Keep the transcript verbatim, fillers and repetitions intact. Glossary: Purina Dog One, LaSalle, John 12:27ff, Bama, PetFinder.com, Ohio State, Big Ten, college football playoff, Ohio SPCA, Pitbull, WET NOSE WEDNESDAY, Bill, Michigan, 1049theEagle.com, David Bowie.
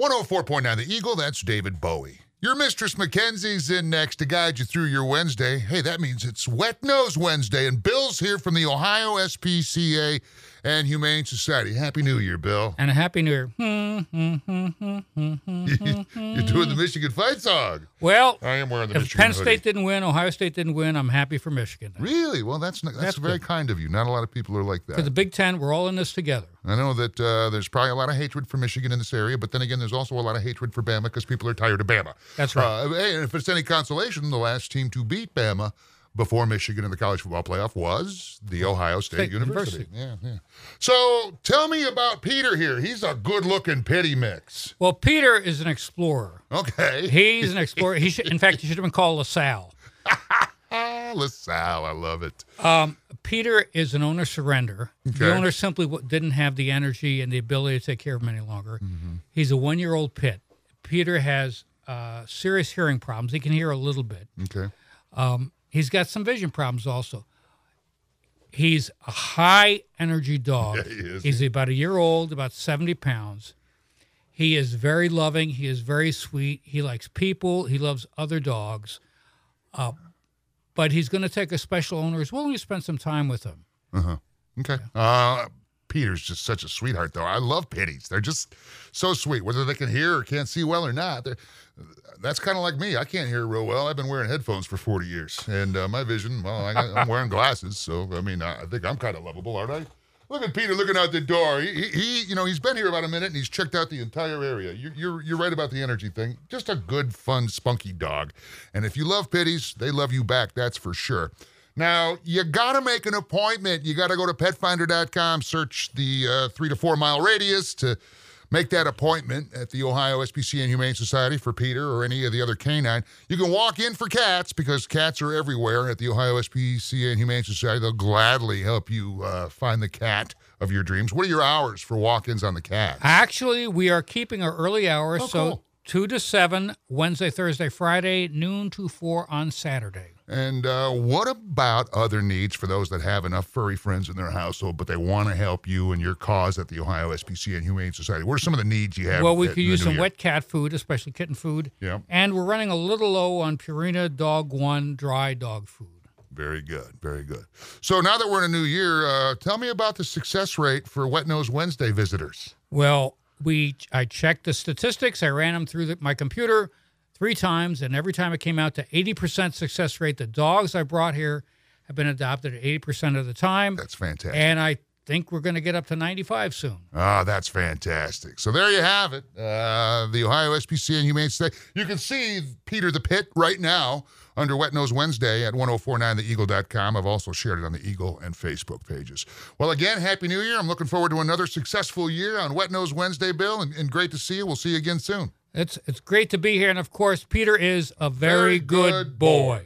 one oh four point nine The Eagle, that's David Bowie. Your Mistress Mackenzie's in next to guide you through your Wednesday. Hey, that means it's Wet Nose Wednesday, and Bill's here from the Ohio S P C A and Humane Society. Happy New Year, Bill. And a Happy New Year. You're doing the Michigan fight song. Well, I am wearing the if Michigan Penn State hoodie. Didn't win, Ohio State didn't win, I'm happy for Michigan. Really? Well, that's that's, that's very good. Kind of you. Not a lot of people are like that. For the Big Ten, we're all in this together. I know that uh, there's probably a lot of hatred for Michigan in this area, but then again, there's also a lot of hatred for Bama because people are tired of Bama. That's right. Uh, and if it's any consolation, the last team to beat Bama before Michigan in the college football playoff was the Ohio State, State University. University. Yeah, yeah. So tell me about Peter here. He's a good-looking pity mix. Well, Peter is an explorer. Okay. He's an explorer. He should, in fact, he should have been called LaSalle. LaSalle, I love it. Um, Peter is an owner surrender. Okay. The owner simply didn't have the energy and the ability to take care of him any longer. Mm-hmm. He's a one-year-old pit. Peter has Uh, serious hearing problems. He can hear a little bit. Okay. Um, he's got some vision problems also. He's a high-energy dog. Yeah, he is. He's about a year old, about seventy pounds. He is very loving. He is very sweet. He likes people. He loves other dogs. Uh, but he's going to take a special owner who's willing to spend some time with him. Uh-huh. Okay. Yeah. Uh Peter's just such a sweetheart, though. I love pitties. They're just so sweet, whether they can hear or can't see well or not. That's kind of like me. I can't hear real well. I've been wearing headphones for forty years, and uh, my vision, well, I, I'm wearing glasses, so, I mean, I think I'm kind of lovable, aren't I? Look at Peter looking out the door. He, he, you know, he's been here about a minute, and he's checked out the entire area. You're, you're, you're right about the energy thing. Just a good, fun, spunky dog. And if you love pitties, they love you back, that's for sure. Now, you got to make an appointment. You got to go to pet finder dot com, search the uh, three to four mile radius to make that appointment at the Ohio S P C A and Humane Society for Peter or any of the other canine. You can walk in for cats because cats are everywhere at the Ohio S P C A and Humane Society. They'll gladly help you uh, find the cat of your dreams. What are your hours for walk-ins on the cats? Actually, we are keeping our early hours, oh, so cool. two to seven, Wednesday, Thursday, Friday, noon to four on Saturday. And uh, what about other needs for those that have enough furry friends in their household, but they want to help you and your cause at the Ohio S P C A and Humane Society? What are some of the needs you have? Well, we could use some wet cat food, especially kitten food. Yeah. And we're running a little low on Purina Dog One dry dog food. Very good, very good. So now that we're in a new year, uh, tell me about the success rate for Wet Nose Wednesday visitors. Well, we I checked the statistics. I ran them through the, my computer. Three times, and every time it came out to eighty percent success rate. The dogs I brought here have been adopted at eighty percent of the time. That's fantastic. And I think we're going to get up to ninety-five soon. Ah, oh, that's fantastic. So there you have it, uh, the Ohio S P C A and Humane Society. You can see Peter the Pit right now under Wet Nose Wednesday at ten forty-nine the eagle dot com. I've also shared it on the Eagle and Facebook pages. Well, again, Happy New Year. I'm looking forward to another successful year on Wet Nose Wednesday, Bill, and, and great to see you. We'll see you again soon. It's it's great to be here, and of course, Peter is a very, very good, good boy. boy.